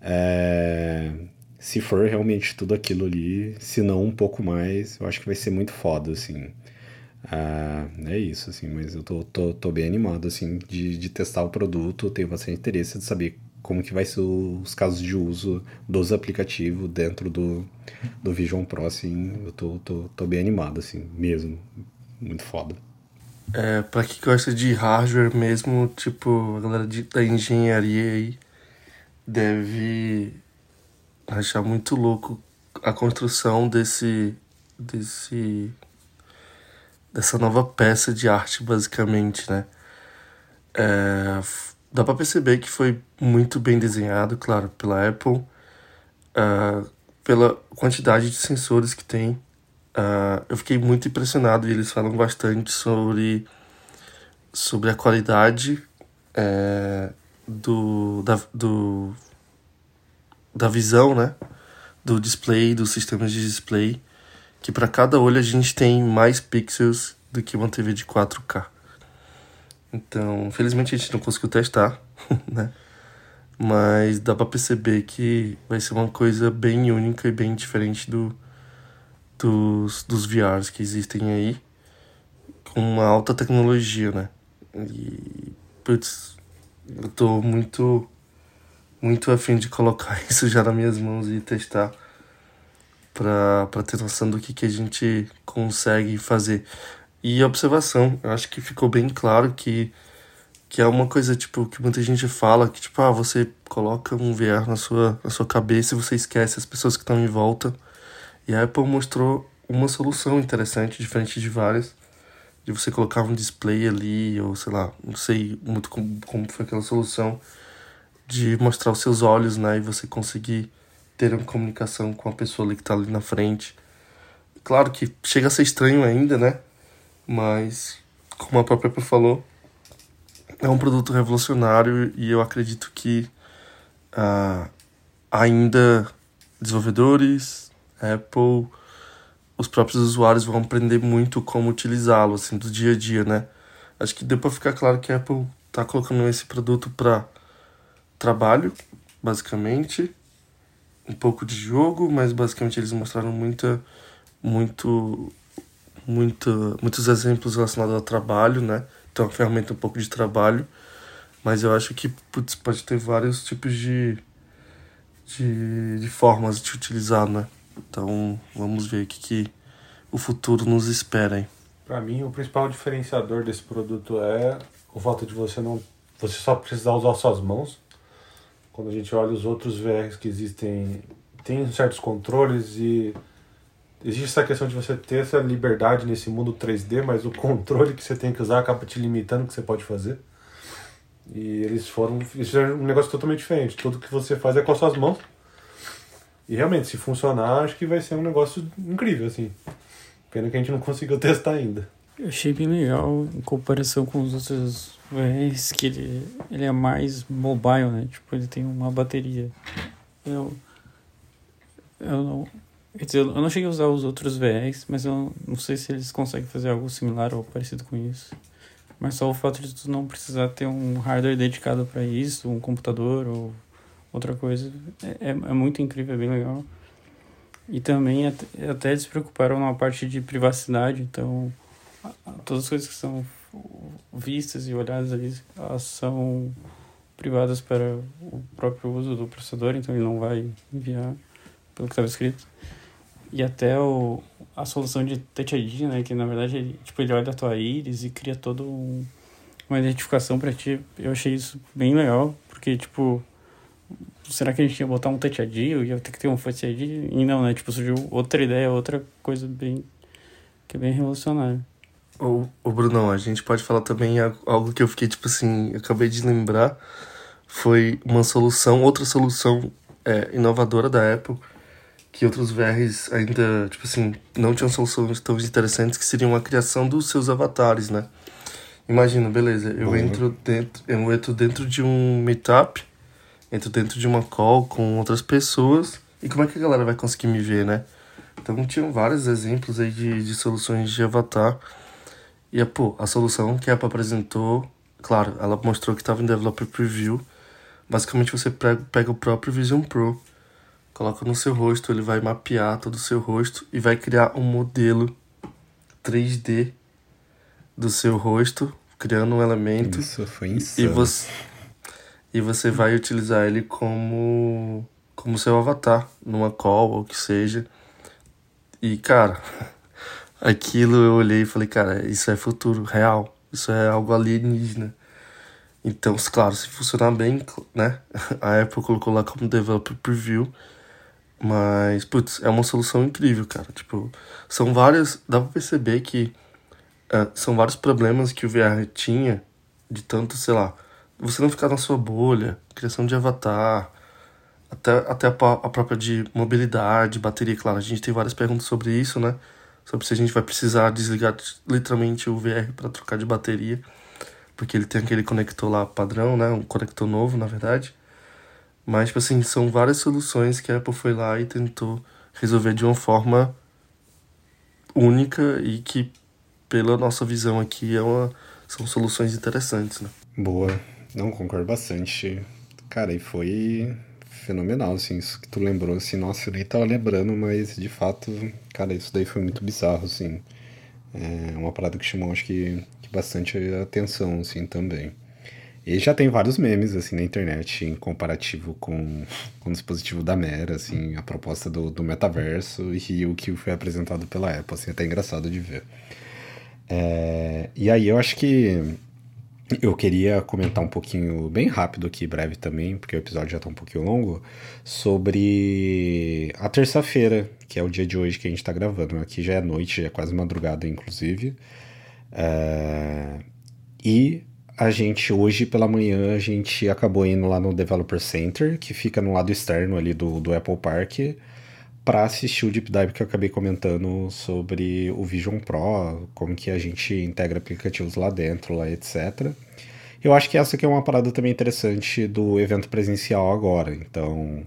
É... Se for realmente tudo aquilo ali, se não um pouco mais, eu acho que vai ser muito foda, assim. Ah, é isso, assim, mas eu tô, tô, tô bem animado, assim, de, de testar o produto. Tenho bastante interesse de saber como que vai ser os casos de uso dos aplicativos dentro do, do Vision Pro, assim. Eu tô, tô, tô bem animado, assim, mesmo. Muito foda. É, pra quem gosta de hardware mesmo, tipo, a galera de, da engenharia aí deve achar muito louco a construção desse... desse... dessa nova peça de arte, basicamente, né? É, dá pra perceber que foi muito bem desenhado, claro, pela Apple, uh, pela quantidade de sensores que tem. Uh, eu fiquei muito impressionado, e eles falam bastante sobre, sobre a qualidade é, do, da, do, da visão, né? Do display, dos sistemas de display, que para cada olho a gente tem mais pixels do que uma T V de quatro K. Então, felizmente a gente não conseguiu testar, né? Mas dá para perceber que vai ser uma coisa bem única e bem diferente do, dos, dos V Rs que existem aí, com uma alta tecnologia, né? E, putz, eu tô muito, muito afim de colocar isso já nas minhas mãos e testar, para ter noção do que, que a gente consegue fazer. E observação, eu acho que ficou bem claro que, que é uma coisa tipo, que muita gente fala, que tipo, ah, você coloca um V R na sua, na sua cabeça e você esquece as pessoas que estão em volta. E a Apple mostrou uma solução interessante, diferente de várias, de você colocar um display ali, ou sei lá, não sei muito como, como foi aquela solução, de mostrar os seus olhos, né, e você conseguir ter uma comunicação com a pessoa ali que tá ali na frente. Claro que chega a ser estranho ainda, né? Mas, como a própria Apple falou, é um produto revolucionário, e eu acredito que ah, ainda desenvolvedores, Apple, os próprios usuários vão aprender muito como utilizá-lo, assim, do dia a dia, né? Acho que deu pra ficar claro que a Apple tá colocando esse produto para trabalho, basicamente, um pouco de jogo, mas basicamente eles mostraram muita, muito, muita, muitos exemplos relacionados ao trabalho, né? Então, a ferramenta é um pouco de trabalho, mas eu acho que, putz, pode ter vários tipos de, de, de formas de utilizar, né? Então, vamos ver o que, que o futuro nos espera, hein? Para mim, o principal diferenciador desse produto é o fato de você não, você só precisar usar suas mãos. Quando a gente olha os outros V Rs que existem, tem certos controles e existe essa questão de você ter essa liberdade nesse mundo três D, mas o controle que você tem que usar acaba te limitando o que você pode fazer. E eles foram, isso é um negócio totalmente diferente. Tudo que você faz é com as suas mãos. E realmente, se funcionar, acho que vai ser um negócio incrível, assim. Pena que a gente não conseguiu testar ainda. Eu achei bem legal em comparação com os outros V Rs, que ele, ele é mais mobile, né? Tipo, ele tem uma bateria. Eu, eu, não, quer dizer, eu não cheguei a usar os outros V Rs, mas eu não sei se eles conseguem fazer algo similar ou parecido com isso. Mas só o fato de tu não precisar ter um hardware dedicado para isso, um computador ou outra coisa, é, é muito incrível, é bem legal. E também até, até eles se preocuparam na parte de privacidade, então todas as coisas que são vistas e olhadas ali, elas são privadas para o próprio uso do processador, então ele não vai enviar pelo que estava escrito. E até o, a solução de Touch I D, né, que na verdade ele, tipo, ele olha a tua íris e cria toda um, uma identificação para ti. Eu achei isso bem legal, porque tipo, será que a gente ia botar um Touch I D ou ia ter que ter um Face I D? E não, né, tipo, surgiu outra ideia, outra coisa bem, que é bem revolucionária. Ô, ô Brunão, a gente pode falar também algo que eu fiquei, tipo assim, eu acabei de lembrar, foi uma solução, outra solução é, inovadora da Apple, que outros V Rs ainda, tipo assim, não tinham soluções tão interessantes, que seriam a criação dos seus avatares, né? Imagina, beleza, eu, uhum. entro, dentro, eu entro dentro de um meetup, entro dentro de uma call com outras pessoas, e como é que a galera vai conseguir me ver, né? Então tinham vários exemplos aí de, de soluções de avatar. E, pô, a solução que a Apple apresentou, claro, ela mostrou que estava em Developer Preview. Basicamente, você pega o próprio Vision Pro, coloca no seu rosto, ele vai mapear todo o seu rosto e vai criar um modelo três D do seu rosto, criando um elemento. Isso foi insano. E você, e você vai utilizar ele como, como seu avatar, numa call ou o que seja. E, cara, aquilo eu olhei e falei, cara, isso é futuro real. Isso é algo alienígena. Então, claro, se funcionar bem, né? A Apple colocou lá como Developer Preview. Mas, putz, é uma solução incrível, cara. Tipo, são várias... Dá pra perceber que uh, são vários problemas que o V R tinha de tanto, sei lá, você não ficar na sua bolha, criação de avatar, até, até a, a própria de mobilidade, bateria, claro. A gente tem várias perguntas sobre isso, né? Sobre se a gente vai precisar desligar literalmente o V R pra trocar de bateria. Porque ele tem aquele conector lá padrão, né? Um conector novo, na verdade. Mas, tipo assim, são várias soluções que a Apple foi lá e tentou resolver de uma forma única e que, pela nossa visão aqui, é uma... são soluções interessantes, né? Boa. Não, concordo bastante. Cara, e foi fenomenal, assim, isso que tu lembrou, assim, nossa, eu nem tava lembrando, mas, de fato, cara, isso daí foi muito bizarro, assim. É uma parada que chamou, acho que, que bastante atenção, assim, também. E já tem vários memes, assim, na internet, em comparativo com, com o dispositivo da Meta, assim, a proposta do, do metaverso e o que foi apresentado pela Apple, assim, até engraçado de ver. É, e aí eu acho que eu queria comentar um pouquinho, bem rápido aqui, breve também, porque o episódio já tá um pouquinho longo, sobre a terça-feira, que é o dia de hoje que a gente tá gravando. Aqui já é noite, já é quase madrugada, inclusive. É, e... A gente, hoje pela manhã, a gente acabou indo lá no Developer Center, que fica no lado externo ali do, do Apple Park, para assistir o Deep Dive que eu acabei comentando sobre o Vision Pro, como que a gente integra aplicativos lá dentro, lá, etcétera. Eu acho que essa aqui é uma parada também interessante do evento presencial agora. Então,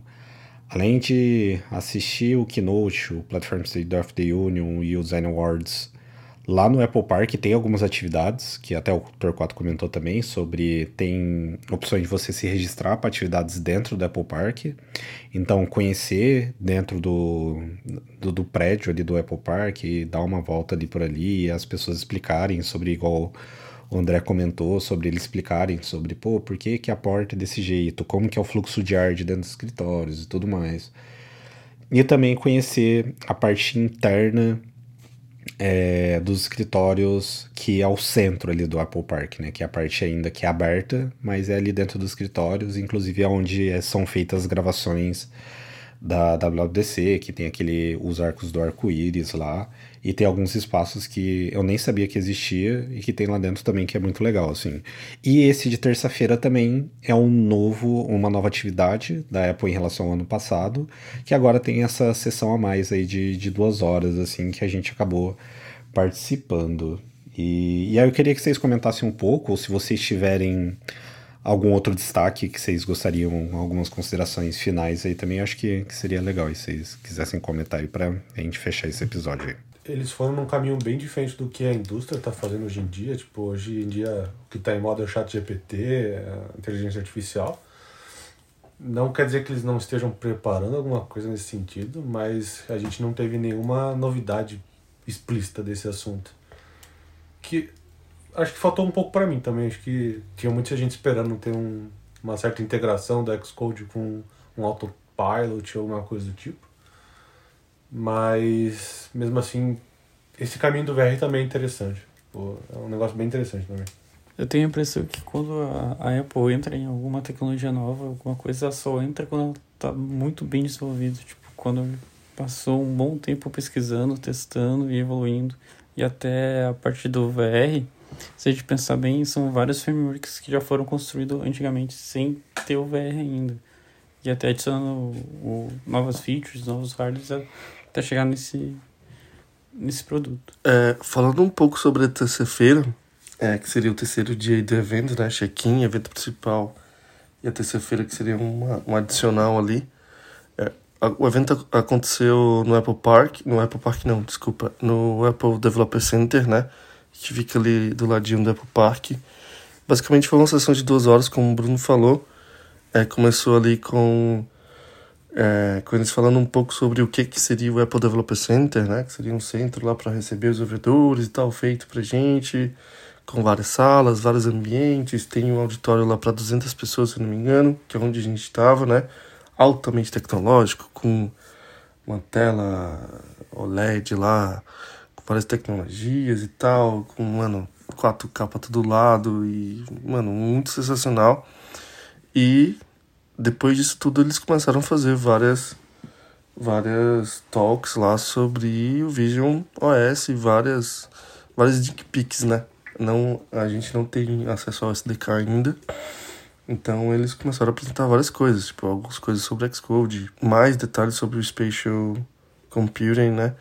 além de assistir o Keynote, o Platform State of the Union e o Design Awards, lá no Apple Park tem algumas atividades, que até o Torquato comentou também, sobre tem opções de você se registrar para atividades dentro do Apple Park. Então, conhecer dentro do, do, do prédio ali do Apple Park, dar uma volta ali por ali, e as pessoas explicarem sobre, igual o André comentou, sobre eles explicarem sobre, pô, por que que a porta é desse jeito, como que é o fluxo de ar de dentro dos escritórios e tudo mais. E também conhecer a parte interna, É, dos escritórios, que é o centro ali do Apple Park, né? Que é a parte ainda que é aberta, mas é ali dentro dos escritórios, inclusive é onde são feitas as gravações da W W D C, que tem aquele, os arcos do arco-íris lá, e tem alguns espaços que eu nem sabia que existia e que tem lá dentro também, que é muito legal, assim. E esse de terça-feira também é um novo, uma nova atividade da Apple em relação ao ano passado, que agora tem essa sessão a mais aí de, de duas horas, assim, que a gente acabou participando. E, e aí eu queria que vocês comentassem um pouco, ou se vocês tiverem algum outro destaque que vocês gostariam, algumas considerações finais aí também, acho que, que seria legal se vocês quisessem comentar aí pra a gente fechar esse episódio aí. Eles foram num caminho bem diferente do que a indústria tá fazendo hoje em dia, tipo, hoje em dia o que tá em moda é o chat G P T, a inteligência artificial. Não quer dizer que eles não estejam preparando alguma coisa nesse sentido, mas a gente não teve nenhuma novidade explícita desse assunto. Que... acho que faltou um pouco para mim também, acho que tinha muita gente esperando ter um, uma certa integração do Xcode com um autopilot ou alguma coisa do tipo, mas mesmo assim, esse caminho do V R também é interessante, pô, é um negócio bem interessante também. Eu tenho a impressão que quando a, a Apple entra em alguma tecnologia nova, alguma coisa, só entra quando ela tá muito bem desenvolvida, tipo, quando passou um bom tempo pesquisando, testando e evoluindo, e até a parte do V R... Se a gente pensar bem, são vários frameworks que já foram construídos antigamente sem ter o V R ainda. E até adicionando o, o, novas features, novos hardwares, até chegar nesse, nesse produto. É, falando um pouco sobre a terça-feira, é, que seria o terceiro dia do evento, né? Check-in, evento principal, e a terça-feira que seria uma, um adicional ali. É, a, o evento aconteceu no Apple Park, no Apple Park não, desculpa, no Apple Developer Center, né? Que fica ali do ladinho do Apple Park. Basicamente foi uma sessão de duas horas, como o Bruno falou. É, começou ali com É, eles falando um pouco sobre o que, que seria o Apple Developer Center, né? Que seria um centro lá para receber os desenvolvedores e tal, feito pra gente, com várias salas, vários ambientes. Tem um auditório lá para duzentas pessoas, se não me engano, que é onde a gente estava, né? Altamente tecnológico, com uma tela O L E D lá, com várias tecnologias e tal, com, mano, quatro K pra todo lado e, mano, muito sensacional. E depois disso tudo, eles começaram a fazer várias, várias talks lá sobre o Vision O S e várias, várias dick pics, né? Não, a gente não tem acesso ao S D K ainda, então eles começaram a apresentar várias coisas, tipo, algumas coisas sobre Xcode, mais detalhes sobre o Spatial Computing, né?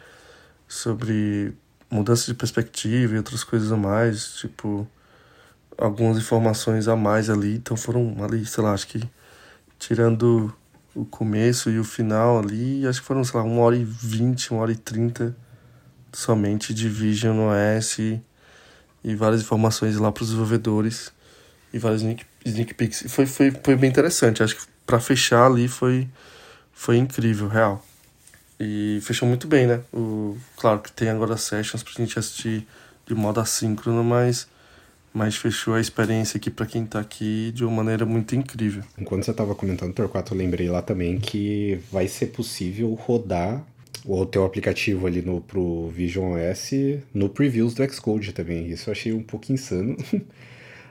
Sobre mudança de perspectiva e outras coisas a mais, tipo, algumas informações a mais ali. Então foram ali, sei lá, acho que tirando o começo e o final ali, acho que foram, sei lá, uma hora e vinte, uma hora e trinta somente de Vision O S e, e várias informações lá para os desenvolvedores e vários sneak, sneak peeks. E foi, foi, foi bem interessante, acho que para fechar ali foi, foi incrível, real. E fechou muito bem, né? O, claro que tem agora sessions para a gente assistir de modo assíncrono, mas... mas fechou a experiência aqui para quem tá aqui de uma maneira muito incrível. Enquanto você tava comentando, Torquato, eu lembrei lá também que vai ser possível rodar o teu aplicativo ali no, pro Vision O S no previews do Xcode também. Isso eu achei um pouco insano.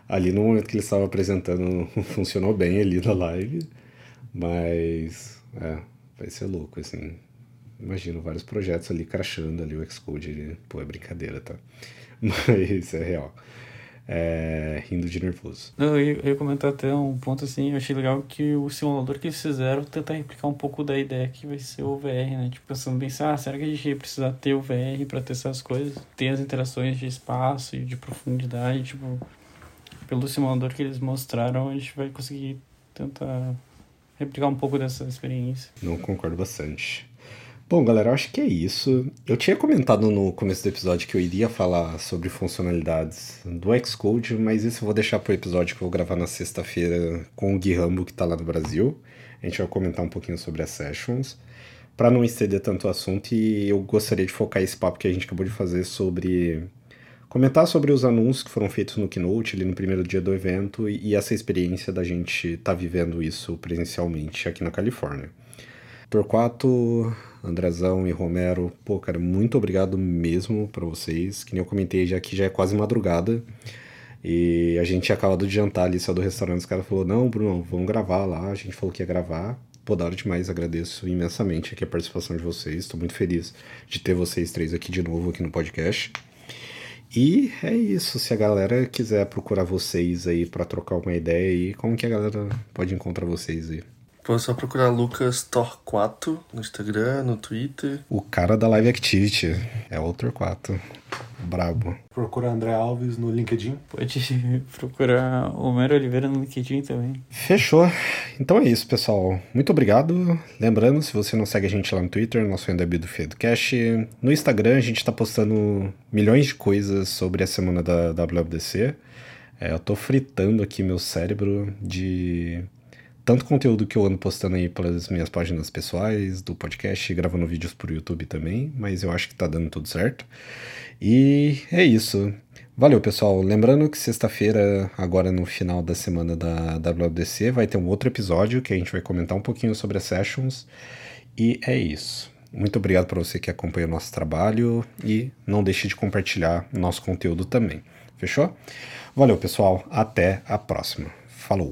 Ali no momento que eles estavam apresentando, funcionou bem ali na live. Mas, é, vai ser louco, assim. Imagino vários projetos ali crashando ali o Xcode. Ali. Pô, é brincadeira, tá? Mas é real. É, rindo de nervoso. Eu, eu ia comentar até um ponto assim, eu achei legal que o simulador que eles fizeram tentar replicar um pouco da ideia que vai ser o V R, né? Tipo, pensando bem, ah, será que a gente ia precisar ter o V R pra testar as coisas? Ter as interações de espaço e de profundidade, tipo, pelo simulador que eles mostraram, a gente vai conseguir tentar replicar um pouco dessa experiência. Não concordo bastante. Bom, galera, eu acho que é isso. Eu tinha comentado no começo do episódio que eu iria falar sobre funcionalidades do Xcode, mas isso eu vou deixar para o episódio que eu vou gravar na sexta-feira com o Gui Rambo, que está lá no Brasil. A gente vai comentar um pouquinho sobre as sessions, para não estender tanto o assunto, e eu gostaria de focar esse papo que a gente acabou de fazer sobre... comentar sobre os anúncios que foram feitos no Keynote, ali no primeiro dia do evento, e essa experiência da gente estar tá vivendo isso presencialmente aqui na Califórnia. Torquato, Andrezão e Romero, pô, cara, muito obrigado mesmo pra vocês. Que nem eu comentei, já que já é quase madrugada e a gente acabou de jantar ali, saiu do restaurante, os caras falaram, não, Bruno, vamos gravar lá, a gente falou que ia gravar. Pô, da hora demais, agradeço imensamente aqui a participação de vocês, tô muito feliz de ter vocês três aqui de novo aqui no podcast. E é isso, se a galera quiser procurar vocês aí pra trocar alguma ideia aí, como que a galera pode encontrar vocês aí? Pô, é só procurar Lucas Torquato no Instagram, no Twitter. O cara da Live Activity é o Torquato. Brabo. Procura André Alves no LinkedIn. Pode procurar Homero Oliveira no LinkedIn também. Fechou. Então é isso, pessoal. Muito obrigado. Lembrando, se você não segue a gente lá no Twitter, nosso ainda é Build Failed Cache. No Instagram a gente tá postando milhões de coisas sobre a semana da W W D C. É, eu tô fritando aqui meu cérebro de... tanto conteúdo que eu ando postando aí pelas minhas páginas pessoais, do podcast, gravando vídeos pro YouTube também, mas eu acho que tá dando tudo certo. E é isso. Valeu, pessoal. Lembrando que sexta-feira, agora no final da semana da W W D C, vai ter um outro episódio que a gente vai comentar um pouquinho sobre as sessions. E é isso. Muito obrigado para você que acompanha o nosso trabalho e não deixe de compartilhar nosso conteúdo também. Fechou? Valeu, pessoal. Até a próxima. Falou!